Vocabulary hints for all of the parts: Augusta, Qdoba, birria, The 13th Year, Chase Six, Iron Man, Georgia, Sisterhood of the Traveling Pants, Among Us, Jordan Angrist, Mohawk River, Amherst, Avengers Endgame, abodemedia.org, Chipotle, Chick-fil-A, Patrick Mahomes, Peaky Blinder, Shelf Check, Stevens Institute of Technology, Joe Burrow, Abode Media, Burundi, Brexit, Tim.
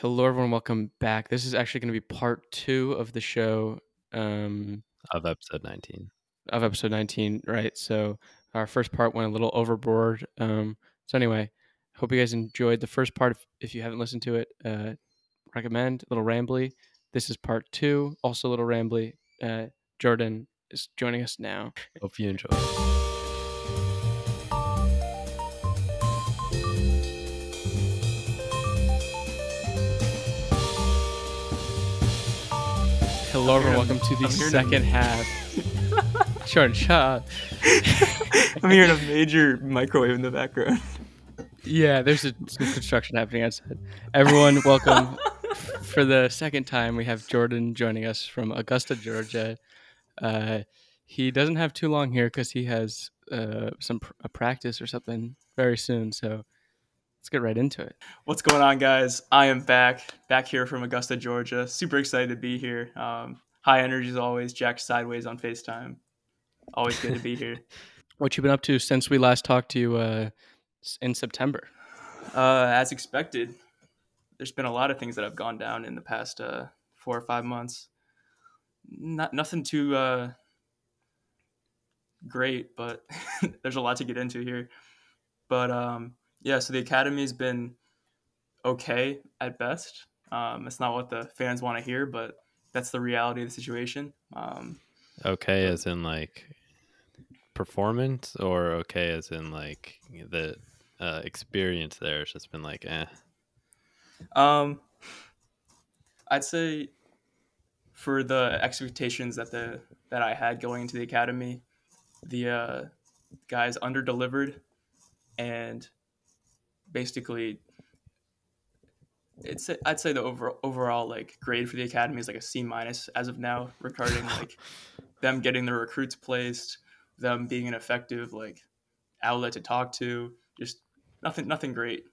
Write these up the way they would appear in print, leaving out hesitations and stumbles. Hello, everyone. Welcome back. This is actually going to be part 2 of the show. Of episode 19. Of episode 19, right. So our first part went a little overboard. So anyway, hope you guys enjoyed the first part. If you haven't listened to it, recommend. A little rambly. This is part 2, also a little rambly. Jordan is joining us now. Hope you enjoy. Hello, everyone. Welcome to the second half. Jordan, shut up. I'm hearing a major microwave in the background. Yeah, there's some construction happening outside. Everyone, welcome. For the second time, we have Jordan joining us from Augusta, Georgia. He doesn't have too long here because he has a practice or something very soon, so let's get right into it. What's going on, guys? I am back here from Augusta, Georgia. Super excited to be here. High energy as always. Jack sideways on FaceTime. Always good to be here. What you been up to since we last talked to you in September? As expected, there's been a lot of things that have gone down in the past 4 or 5 months. Nothing too great, but there's a lot to get into here. But yeah, so the academy's been okay at best. It's not what the fans want to hear, but that's the reality of the situation. Okay as in like performance, or okay as in like the experience there? It's just been like, eh. I'd say for the expectations that I had going into the academy, the guys under-delivered, and basically I'd say the overall like grade for the academy is like a C- as of now, regarding like them getting their recruits placed, them being an effective like outlet to talk to, just nothing great.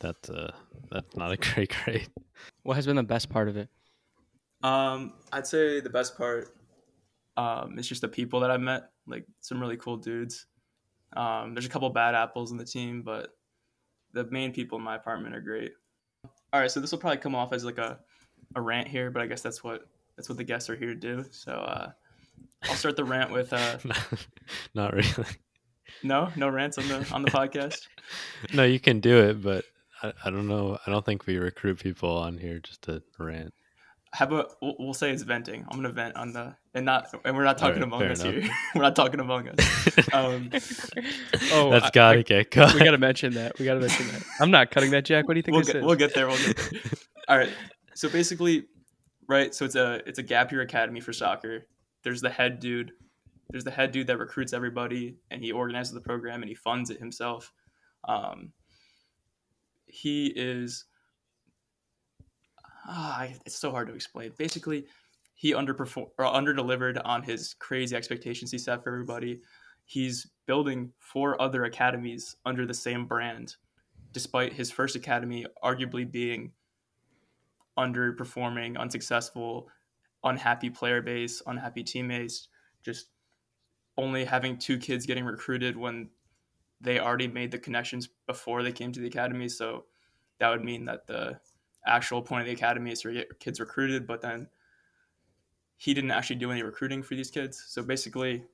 That's not a great grade. What has been the best part of it? I'd say the best part is just the people that I met, like some really cool dudes. There's a couple bad apples in the team, but the main people in my apartment are great. All right, so this will probably come off as like a rant here, but I guess that's what the guests are here to do. So I'll start the rant with not really. No rants on the podcast. No, you can do it, but I don't know. I don't think we recruit people on here just to rant. How about we'll say it's venting. I'm gonna vent on the and we're not talking Among Us here. We're not talking Among Us. That's gotta get cut. We gotta mention that. I'm not cutting that, Jack. What do you think? We'll get there. All right. So basically, right. So it's a gap year academy for soccer. There's the head dude that recruits everybody, and he organizes the program and he funds it himself. He is. It's so hard to explain. Basically, he under-delivered on his crazy expectations he set for everybody. He's building 4 other academies under the same brand, despite his first academy arguably being underperforming, unsuccessful, unhappy player base, unhappy teammates, just only having 2 kids getting recruited when they already made the connections before they came to the academy. So that would mean that the actual point of the academy is to get kids recruited, but then he didn't actually do any recruiting for these kids. So basically,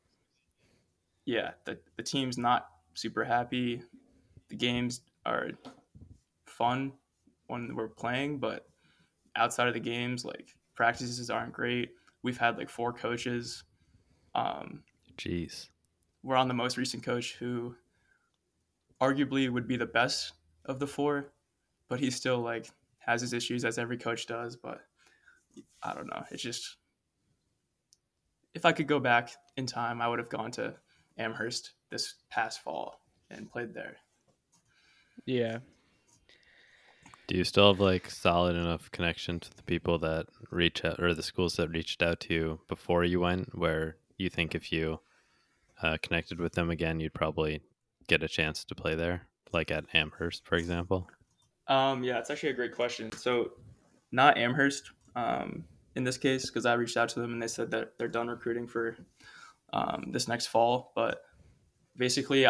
yeah, the team's not super happy. The games are fun when we're playing, but outside of the games, like practices aren't great. We've had like 4 coaches. Jeez. We're on the most recent coach, who arguably would be the best of the 4, but he's still like has his issues, as every coach does. But I don't know. It's just, if I could go back in time, I would have gone to Amherst this past fall and played there. Yeah. Do you still have like solid enough connections with the people that reach out, or the schools that reached out to you before you went, where you think if you connected with them again, you'd probably get a chance to play there, like at Amherst, for example? Yeah, it's actually a great question. So not Amherst in this case, because I reached out to them and they said that they're done recruiting for this next fall. But basically,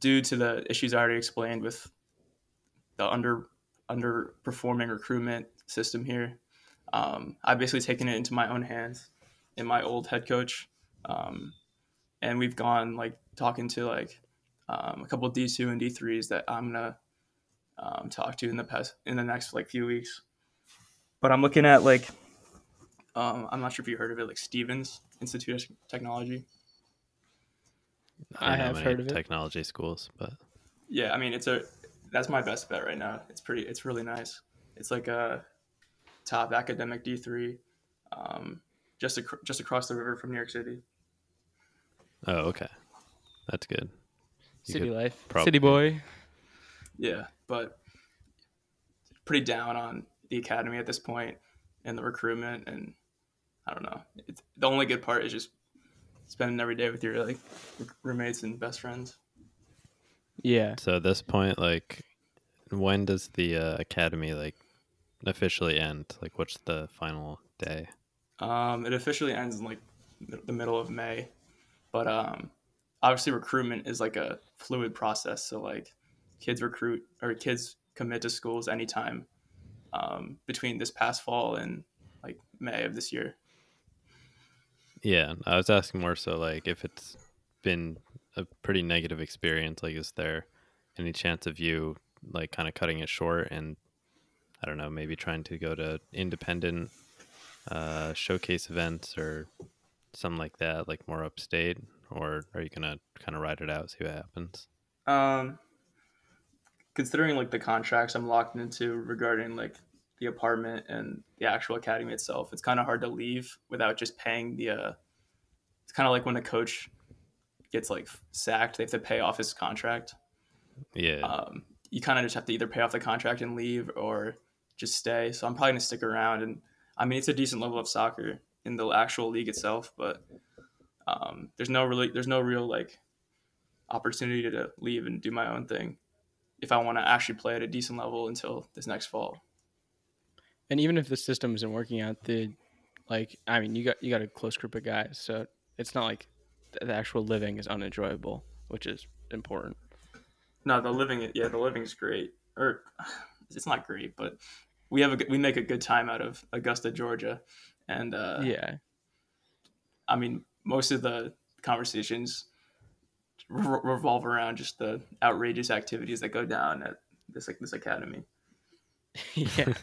due to the issues I already explained with the under underperforming recruitment system here. I've basically taken it into my own hands in my old head coach. And we've gone like talking to like a couple of D2 and D3s that I'm gonna talk to in the next like few weeks. But I'm looking at like I'm not sure if you heard of it, like Stevens Institute of Technology. I have heard of it. Technology schools, but yeah, I mean that's my best bet right now. It's really nice. It's like a top academic D3, just across the river from New York City. Oh, okay, that's good. City life, city boy. Yeah, but pretty down on the academy at this point and the recruitment, and I don't know. The only good part is just spending every day with your like roommates and best friends. Yeah. So at this point, like, when does the academy like officially end? Like, what's the final day? It officially ends in like the middle of May, but obviously recruitment is like a fluid process. So like, kids commit to schools anytime between this past fall and like May of this year. Yeah, I was asking more so like if it's been a pretty negative experience, like is there any chance of you like kind of cutting it short and I don't know, maybe trying to go to independent showcase events or something like that, like more upstate, or are you gonna kind of ride it out, see what happens? Considering like the contracts I'm locked into regarding like the apartment and the actual academy itself, it's kind of hard to leave without just paying the it's kind of like when a coach gets like sacked, they have to pay off his contract. Yeah. You kind of just have to either pay off the contract and leave or just stay. So I'm probably gonna stick around, and I mean it's a decent level of soccer in the actual league itself, but there's no real like opportunity to leave and do my own thing if I want to actually play at a decent level until this next fall. And even if the system isn't working out, you got a close group of guys, so it's not like the actual living is unenjoyable, which is important. No, the living is great, or it's not great, but we make a good time out of Augusta, Georgia, and yeah, I mean most of the conversations revolve around just the outrageous activities that go down at this academy. Yeah.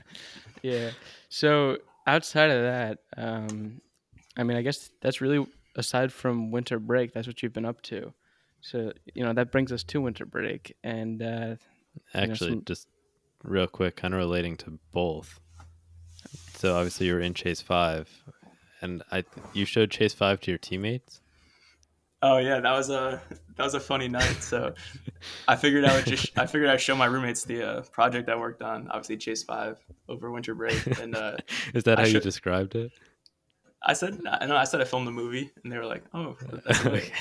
Yeah. So outside of that, I mean, I guess that's really, aside from winter break, that's what you've been up to. So, you know, that brings us to winter break. And actually, just real quick, kind of relating to both. So obviously you were in Chase 5, and you showed Chase 5 to your teammates? Oh yeah, that was a funny night. So I figured I'd show my roommates the project I worked on, obviously Chase 5 over winter break. And is that how you described it? I said I filmed the movie, and they were like, "Oh, that's okay."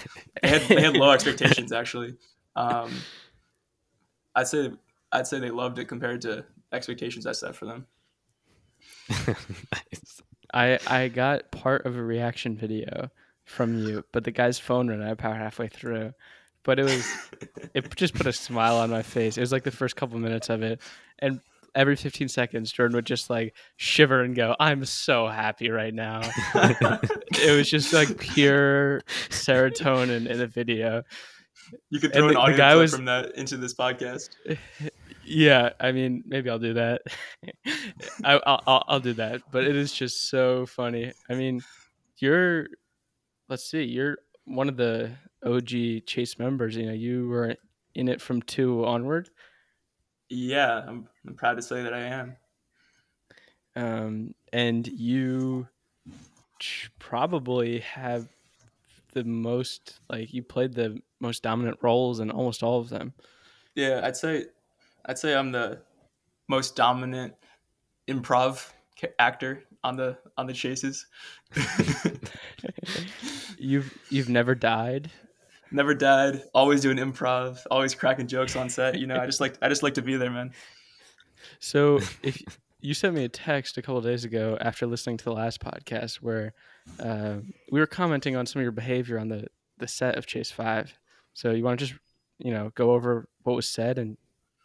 They had low expectations actually. I'd say they loved it compared to expectations I set for them. Nice. I got part of a reaction video from you, but the guy's phone ran out about halfway through, but it just put a smile on my face. It was like the first couple minutes of it, and every 15 seconds Jordan would just like shiver and go, I'm so happy right now. It was just like pure serotonin in the video. You could throw an audio clip from that into this podcast. Yeah, I mean, maybe I'll do that. I'll do that, but it is just so funny. I mean, you're one of the OG Chase members. You know, you were in it from 2 onward. Yeah, I'm proud to say that I am. And you probably have the most, like, you played the most dominant roles in almost all of them. Yeah, I'd say I'm the most dominant improv actor on the chases. You've never died, always doing improv, always cracking jokes on set. You know, I just like to be there, man. So if you sent me a text a couple of days ago after listening to the last podcast where we were commenting on some of your behavior on the set of Chase 5. So you want to just, you know, go over what was said, and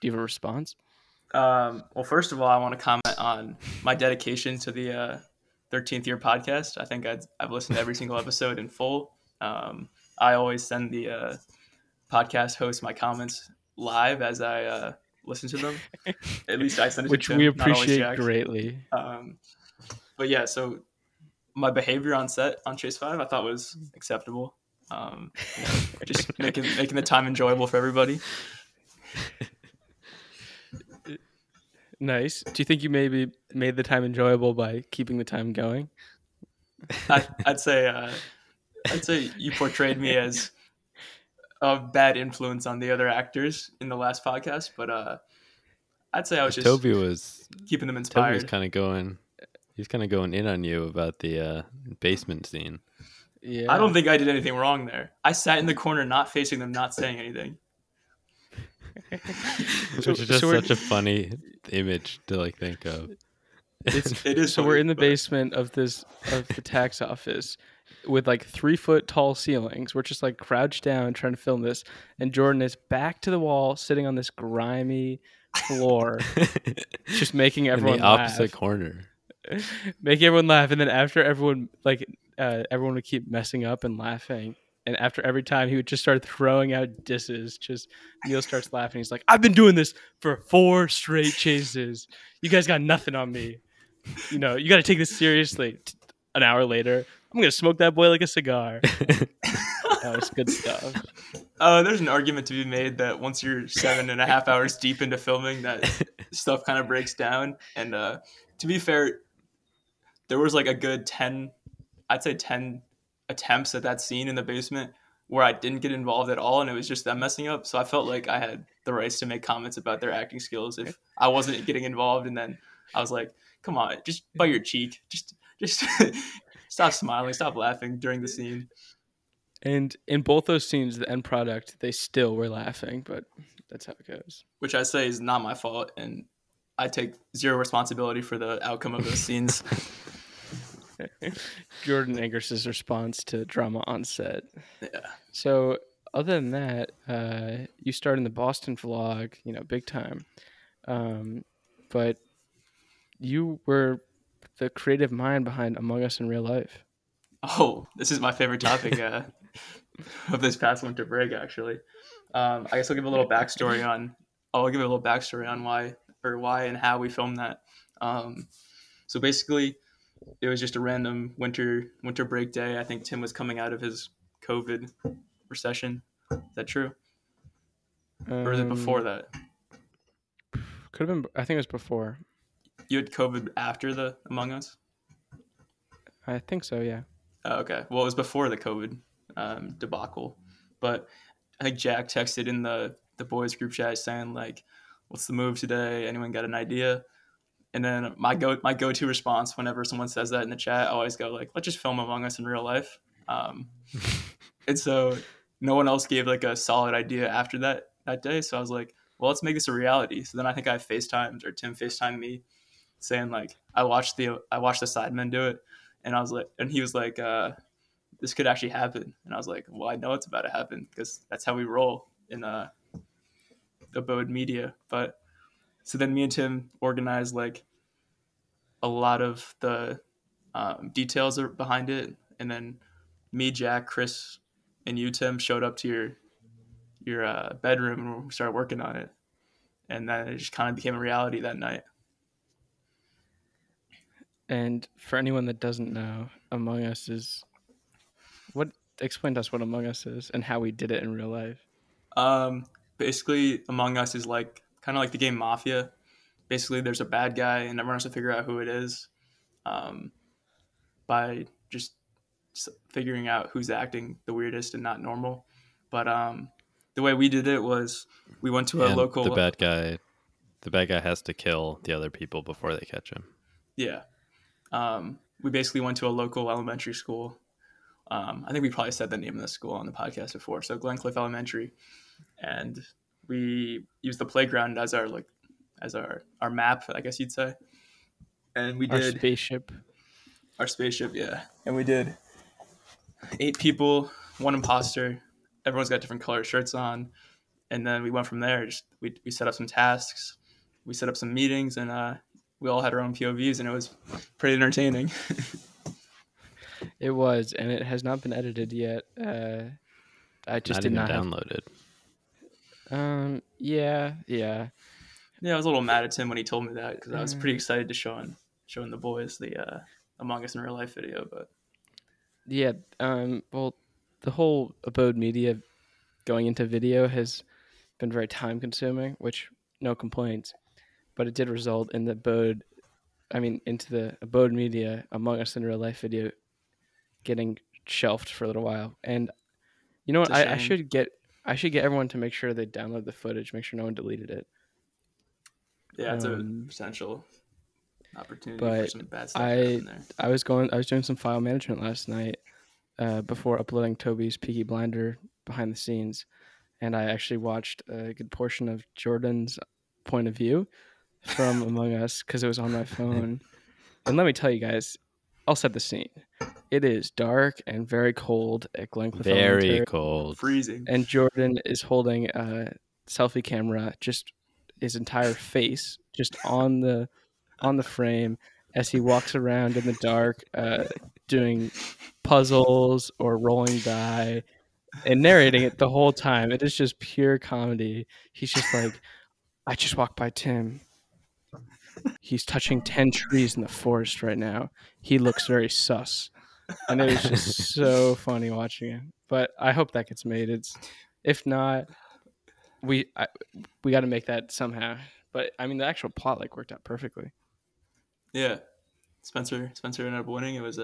do you have a response? Well, first of all, I want to comment on my dedication to the 13th Year podcast. I think I've listened to every single episode in full. I always send the podcast host my comments live as I listen to them. At least I send it to them. Which we appreciate greatly. But yeah, so my behavior on set on Chase 5 I thought was acceptable. Just making the time enjoyable for everybody. Nice. Do you think you maybe made the time enjoyable by keeping the time going? I'd say you portrayed me as a bad influence on the other actors in the last podcast, but I'd say I was just keeping them inspired. Toby was kind of going in on you about the basement scene. Yeah, I don't think I did anything wrong there. I sat in the corner, not facing them, not saying anything. Which is just such a funny image to like think of. It is. So we're in the basement of the tax office with like 3-foot tall ceilings. We're just like crouched down trying to film this, and Jordan is back to the wall, sitting on this grimy floor, just making everyone laugh. And then after everyone would keep messing up and laughing. And after every time, he would just start throwing out disses. Just Neil starts laughing. He's like, "I've been doing this for 4 straight chases. You guys got nothing on me. You know, you got to take this seriously." An hour later, I'm gonna smoke that boy like a cigar. That was good stuff. There's an argument to be made that once you're 7.5 hours deep into filming, that stuff kind of breaks down. And to be fair, there was like a good 10 attempts at that scene in the basement where I didn't get involved at all, and it was just them messing up. So I felt like I had the rights to make comments about their acting skills if I wasn't getting involved. And then I was like, "Come on, just bite your cheek, just stop smiling, stop laughing during the scene." And in both those scenes, the end product, they still were laughing, but that's how it goes. Which I say is not my fault, and I take zero responsibility for the outcome of those scenes. Jordan Angrist's response to drama on set. Yeah. So other than that, you start in the Boston vlog, you know, big time. But you were the creative mind behind Among Us in real life. Oh, this is my favorite topic of this past winter break, actually. I guess I'll give a little backstory on. Why and how we filmed that. So basically, it was just a random winter break day. I think Tim was coming out of his COVID recession. Is that true? Or was it before that? Could have been. I think it was before. You had COVID after the Among Us? I think so, yeah. Oh, okay. Well, it was before the COVID debacle. But I think Jack texted in the boys group chat saying, like, "What's the move today? Anyone got an idea?" And then my go-to response whenever someone says that in the chat, I always go like, "Let's just film Among Us in real life." And so no one else gave like a solid idea after that day. So I was like, "Well, let's make this a reality." So then I think I FaceTimed, or Tim FaceTimed me, saying like, I watched the Sidemen do it, and I was like, and he was like, "This could actually happen." And I was like, "Well, I know it's about to happen because that's how we roll in Abode Media." But so then me and Tim organized like a lot of the details behind it. And then me, Jack, Chris, and you, Tim, showed up to your bedroom and we started working on it. And then it just kind of became a reality that night. And for anyone that doesn't know, Among Us is... Explain to us what Among Us is and how we did it in real life. Basically, Among Us is like kind of like the game Mafia. Basically, there's a bad guy and everyone has to figure out who it is by just figuring out who's acting the weirdest and not normal. But the way we did it was we went to a local... The bad guy has to kill the other people before they catch him. Yeah. We basically went to a local elementary school. I think we probably said the name of the school on the podcast before. So Glencliff Elementary. And we used the playground as our map, I guess you'd say. And we did our spaceship, yeah. And we did 8 people, 1 imposter. Everyone's got different color shirts on. And then we went from there. We set up some tasks. we set up some meetings, and we all had our own POVs, and it was pretty entertaining. It was, and it has not been edited yet. I just did not download it. Yeah, I was a little mad at Tim when he told me that, because I was pretty excited to showing the boys the Among Us in Real Life video, but yeah, well, the whole Abode Media going into video has been very time consuming, which no complaints, but it did result in the Abode Media Among Us in Real Life video getting shelved for a little while. And you know what, I should get everyone to make sure they download the footage, make sure no one deleted it. Yeah, it's a potential opportunity for some bad stuff in there. I was doing some file management last night before uploading Toby's Peaky Blinder behind the scenes, and I actually watched a good portion of Jordan's point of view from Among Us because it was on my phone. And let me tell you guys, I'll set the scene. It is dark and very cold at Glencliff Elementary. Very cold. Freezing. And Jordan is holding a selfie camera, just his entire face, just on the frame as he walks around in the dark doing puzzles or rolling die and narrating it the whole time. It is just pure comedy. He's just like, I just walked by Tim. He's touching 10 trees in the forest right now. He looks very sus. And it was just so funny watching it. But I hope that gets made. If not, we got to make that somehow. But I mean, the actual plot worked out perfectly. Yeah, Spencer ended up winning. It was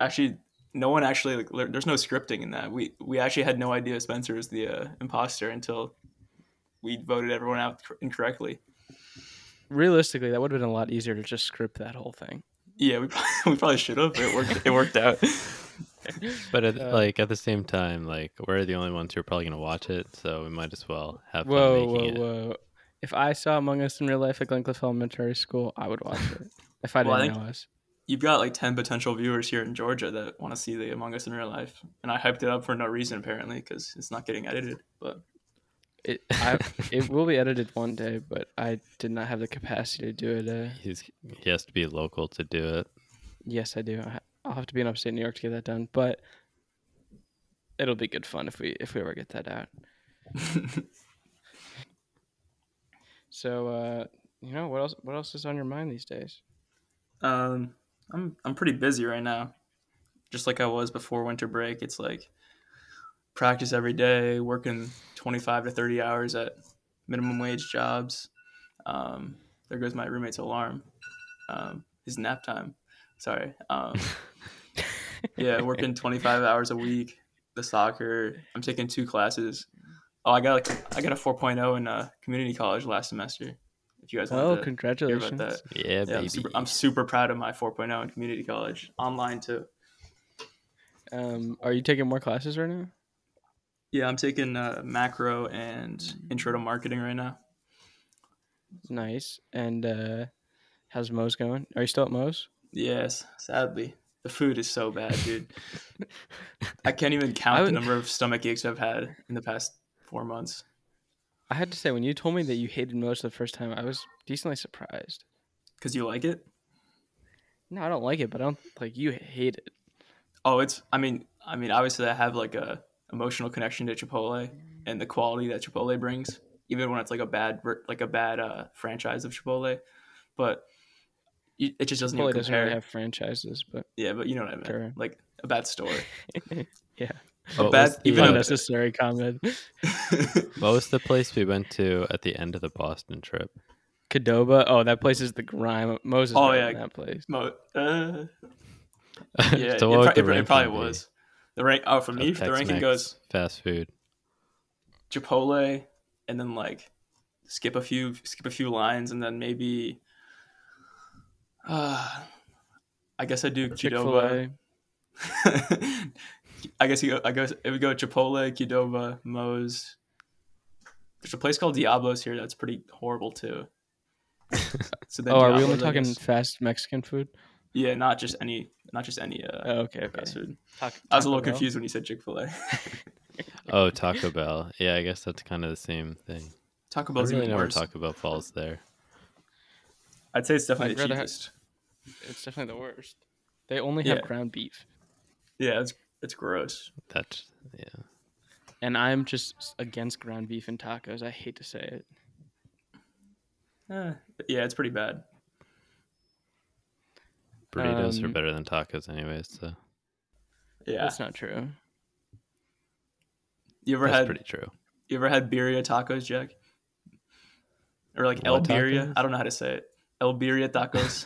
actually no one actually there's no scripting in that. We actually had no idea Spencer was the imposter until we voted everyone out incorrectly. Realistically, that would have been a lot easier to just script that whole thing. Yeah, we probably should have, but it worked out. But at the same time, we're the only ones who are probably going to watch it, so we might as well have fun making it. If I saw Among Us in Real Life at Glencliff Elementary School, I would watch it. If I didn't know us. You've got 10 potential viewers here in Georgia that want to see the Among Us in Real Life, and I hyped it up for no reason apparently because it's not getting edited, but... It will be edited one day, but I did not have the capacity to do it. He has to be local to do it. Yes, I do. I'll have to be in upstate New York to get that done, but it'll be good fun if we ever get that out. So, what else is on your mind these days? I'm pretty busy right now, just like I was before winter break. It's practice every day, working 25 to 30 hours at minimum wage jobs. There goes my roommate's alarm. It's nap time. Sorry. Yeah, working 25 hours a week. The soccer. I'm taking 2 classes. Oh, I got a 4.0 in community college last semester. If you guys want to congratulations. Hear about that. Yeah, baby. I'm super proud of my 4.0 in community college. Online too. Are you taking more classes right now? Yeah, I'm taking macro and intro to marketing right now. Nice. And how's Moe's going? Are you still at Moe's? Yes, sadly. The food is so bad, dude. I can't even count the number of stomach aches I've had in the past 4 months. I had to say, when you told me that you hated Moe's the first time, I was decently surprised. Because you like it? No, I don't like it, but I don't you hate it. Oh, I mean, obviously I have a emotional connection to Chipotle and the quality that Chipotle brings, even when it's a bad franchise of Chipotle, but it just doesn't even compare. Chipotle doesn't really have franchises, but yeah, but you know what I mean, sure. A bad store. Yeah, a bad, even unnecessary comment. What was the place we went to at the end of the Boston trip? Qdoba. Oh, that place is the grime. Moses. Oh yeah, that place. Yeah, it probably was. The rank for me, the ranking goes fast food, Chipotle, and then skip a few lines, and then maybe I guess I do Qdoba. I guess it would go Chipotle, Qdoba, Moe's. There's a place called Diablo's here that's pretty horrible too. So then Diablo's, are we only talking fast Mexican food? Yeah, not just any okay. Fast food. I was a little confused when you said Chick-fil-A. Oh, Taco Bell. Yeah, I guess that's kind of the same thing. Taco Bell's even worse. Taco Bell falls there. I'd say it's definitely the cheapest. It's definitely the worst. They only have ground beef. Yeah, it's gross. That yeah. And I'm just against ground beef and tacos. I hate to say it. Yeah, it's pretty bad. Burritos are better than tacos anyways, so. Yeah. That's not true. You ever had birria tacos, Jack? Or like El Birria? I don't know how to say it. El Birria tacos.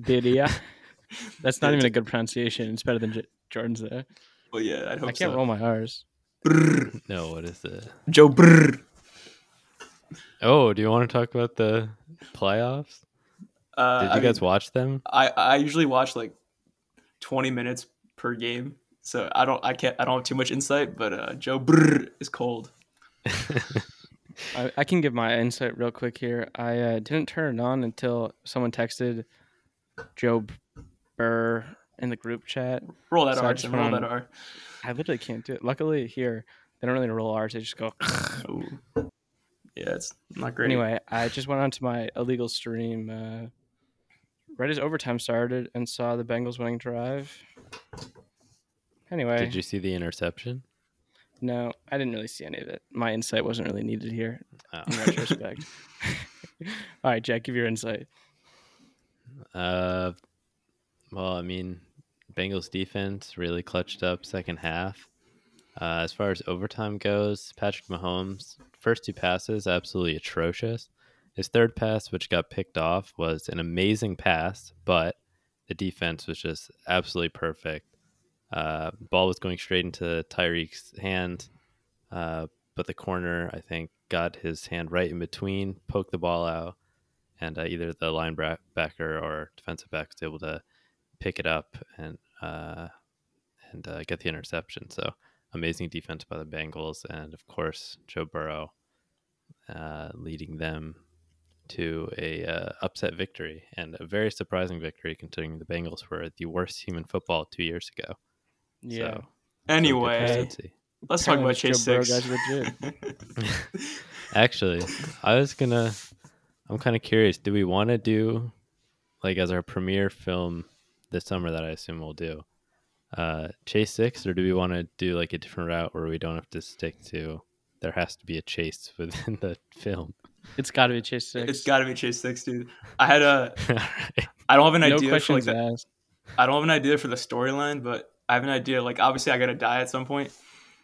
Birria. That's not even a good pronunciation. It's better than Jordan's there. Well, yeah, I hope so. I can't roll my R's. Brr. No, what is it? Joe Brr. Oh, do you want to talk about the playoffs? Did you guys watch them? I usually watch like 20 minutes per game, so I don't have too much insight. But Joe Brr is cold. I can give my insight real quick here. I didn't turn it on until someone texted Joe Brr in the group chat. Roll that R, Jim. Roll that R. I literally can't do it. Luckily, here they don't really roll R's; they just go. Yeah, it's not great. Anyway, I just went onto my illegal stream right as overtime started and saw the Bengals winning drive. Anyway. Did you see the interception? No, I didn't really see any of it. My insight wasn't really needed here in retrospect. All right, Jack, give your insight. Well, I mean, Bengals defense really clutched up second half. As far as overtime goes, Patrick Mahomes' first two passes, absolutely atrocious. His third pass, which got picked off, was an amazing pass, but the defense was just absolutely perfect. Ball was going straight into Tyreek's hand, but the corner, I think, got his hand right in between, poked the ball out, and either the linebacker or defensive back was able to pick it up and get the interception, so... Amazing defense by the Bengals, and of course Joe Burrow leading them to a upset victory, and a very surprising victory considering the Bengals were the worst team in football 2 years ago. Yeah. So, anyway, let's talk about Chase Six. Actually, I'm kind of curious. Do we want to do like as our premiere film this summer that I assume we'll do? Chase Six, or do we want to do like a different route where we don't have to stick to there has to be a chase within the film? It's got to be Chase Six. It's got to be Chase Six, dude. I don't have an idea for like that. I don't have an idea for the storyline, but I have an idea. Like obviously, I gotta die at some point,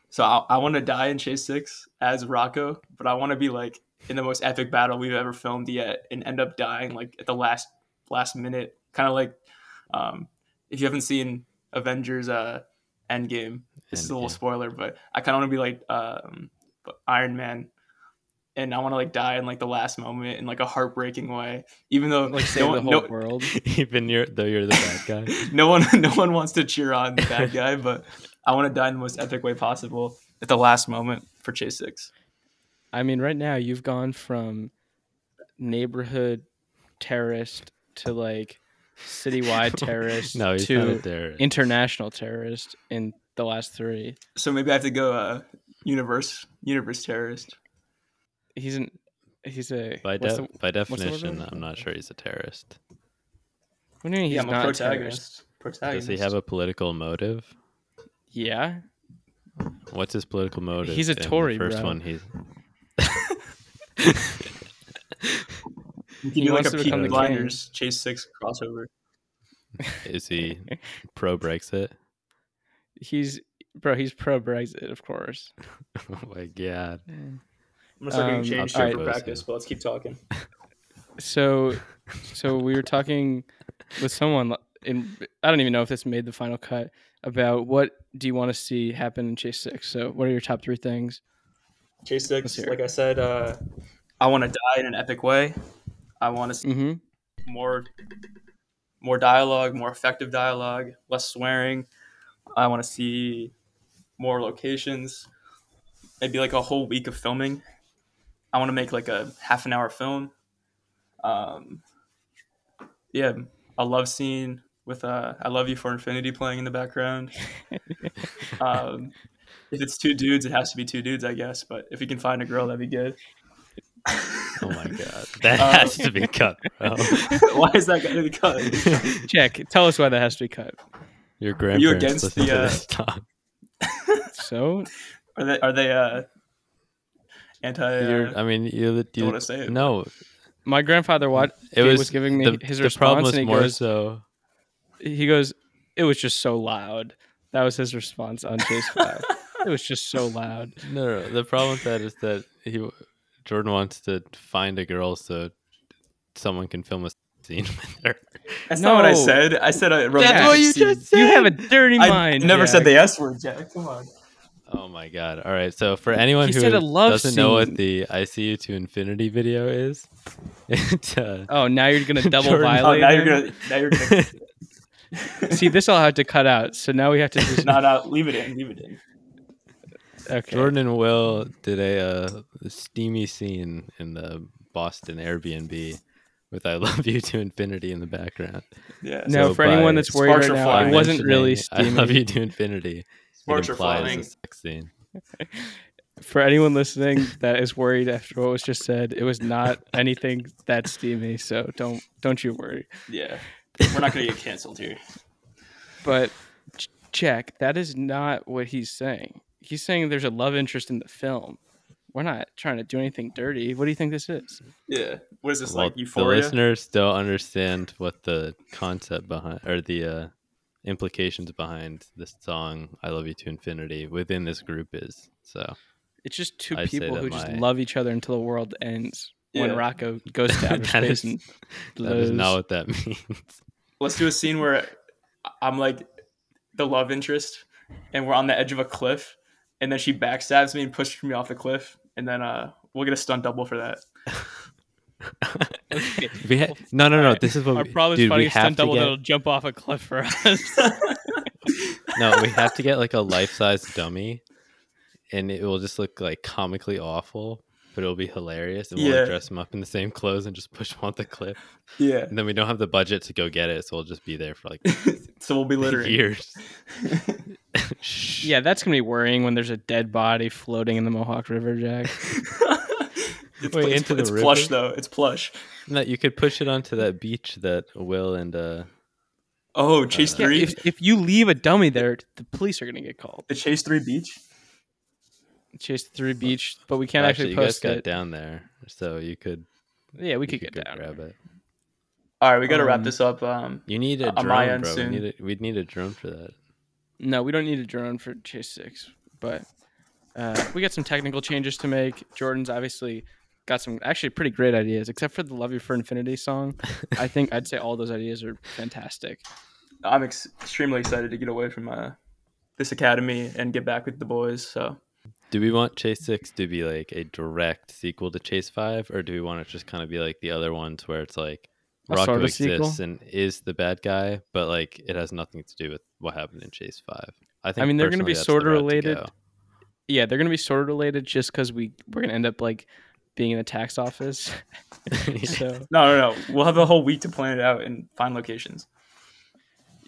so I want to die in Chase Six as Rocco, but I want to be like in the most epic battle we've ever filmed yet, and end up dying like at the last minute, kind of like if you haven't seen Avengers Endgame. This is a little spoiler, but I kind of want to be like Iron Man, and I want to like die in like the last moment in like a heartbreaking way, even though like save the whole world. Even though you're the bad guy, no one wants to cheer on the bad guy, but I want to die in the most epic way possible at the last moment for Chase Six. I mean, right now you've gone from neighborhood terrorist to like citywide terrorist to international terrorist in the last three. So maybe I have to go universe terrorist. By definition, I'm not sure he's a terrorist. What do you mean he's not a protagonist? Does he have a political motive? Yeah. What's his political motive? He's a Tory, bro. He wants to become the Blinders Chase Six crossover. Is he pro Brexit? He's pro Brexit, of course. Oh my god! I'm gonna start getting changed here for practice, but let's keep talking. So we were talking with someone, and I don't even know if this made the final cut. About what do you want to see happen in Chase Six? So, what are your top three things? Chase Six, like I said, I want to die in an epic way. I want to see more dialogue, more effective dialogue, less swearing. I want to see more locations, maybe like a whole week of filming. I want to make like a half an hour film. A love scene with I Love You for Infinity playing in the background. If it's two dudes, it has to be two dudes, I guess. But if you can find a girl, that'd be good. Oh my god, that has to be cut, bro. Why is that going to be cut? Jack, tell us why that has to be cut. Your grandparents. Are you against the So are they anti? I mean, you want to say it? No, my grandfather was giving me his response, and he goes, "It was just so loud." That was his response on Chase 5. It was just so loud. No, the problem with that is that Jordan wants to find a girl so someone can film a scene with her. That's not what I said. I said a romantic That's what you scene. Just said. You have a dirty mind. I never said the S word, Jack. Come on. Oh, my God. All right. So for anyone who doesn't know what the I See You to Infinity video is. Now you're going to double violate. Oh, now you're going to. See, this I'll have to cut out. So now we have to just not out. Leave it in. Okay. Jordan and Will did a steamy scene in the Boston Airbnb with "I Love You to Infinity" in the background. Yeah. So now, for anyone that's worried right now, it wasn't really steamy. "I Love You to Infinity" sparks are flying. A sex scene. For anyone listening that is worried after what was just said, it was not anything that steamy. So don't you worry. Yeah. We're not going to get canceled here. But Jack, that is not what he's saying. He's saying there's a love interest in the film. We're not trying to do anything dirty. What do you think this is? Yeah. What is this, like Euphoria? The listeners don't understand what the concept behind or the implications behind the song "I Love You to Infinity" within this group is. So it's just two people who just love each other until the world ends. Yeah. When Rocco goes to outer space and that is not what that means. Let's do a scene where I'm like the love interest and we're on the edge of a cliff and then she backstabs me and pushes me off the cliff and then we'll get a stunt double for that. No. This is what our problem is finding a stunt double that'll jump off a cliff for us. No, we have to get like a life-size dummy and it will just look like comically awful. But it'll be hilarious, and we'll dress them up in the same clothes and just push them off the cliff. Yeah, and then we don't have the budget to go get it, so we'll just be there for like. So we'll be littering years. Yeah, that's gonna be worrying when there's a dead body floating in the Mohawk River, Jack. It's river? Plush though. It's plush. No, you could push it onto that beach that Will and. Chase 3. Yeah, if you leave a dummy there, the police are gonna get called. The Chase 3 beach. Chase 3 beach, but we can't actually post it. You guys got down there, so you could. Yeah, we could get down. Grab it. All right, we got to wrap this up. You need a drone, bro. We'd need a drone for that. No, we don't need a drone for Chase 6, but we got some technical changes to make. Jordan's obviously got some actually pretty great ideas, except for the "Love You for Infinity" song. I think I'd say all those ideas are fantastic. I'm extremely excited to get away from this academy and get back with the boys, so. Do we want Chase 6 to be like a direct sequel to Chase 5, or do we want it just kind of be like the other ones where it's like Rocco sort of exists and is the bad guy, but like it has nothing to do with what happened in Chase 5? I mean, they're going to be sort of related. Yeah, they're going to be sort of related just because we're going to end up like being in a tax office. So no, we'll have a whole week to plan it out and find locations.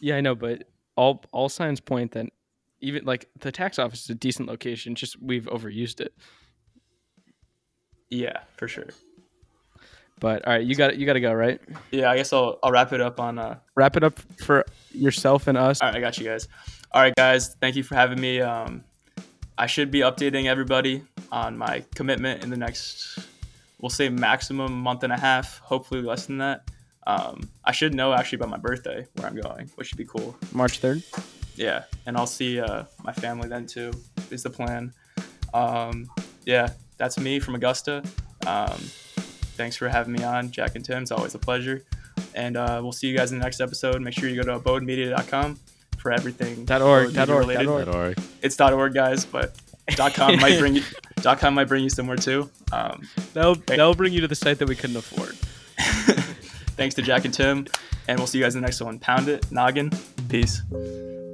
Yeah, I know, but all signs point that. Even like the tax office is a decent location, just we've overused it. Yeah, for sure. But all right, you got to go, right? Yeah, I guess I'll wrap it up on wrap it up for yourself and us. All right, I got you guys. All right, guys, thank you for having me. I should be updating everybody on my commitment in the next, we'll say maximum month and a half, hopefully less than that. I should know actually by my birthday where I'm going, which should be cool. March 3rd. Yeah, and I'll see my family then too, is the plan. Yeah, that's me from Augusta. Thanks for having me on, Jack and Tim. It's always a pleasure. And we'll see you guys in the next episode. Make sure you go to abodemedia.com for everything. .org. It's .org, guys, but .com might bring you. .com might bring you somewhere too. That'll bring you to the site that we couldn't afford. Thanks to Jack and Tim, and we'll see you guys in the next one. Pound it, noggin, peace.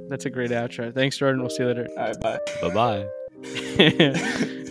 That's a great outro. Thanks, Jordan. We'll see you later. All right, bye. Bye-bye.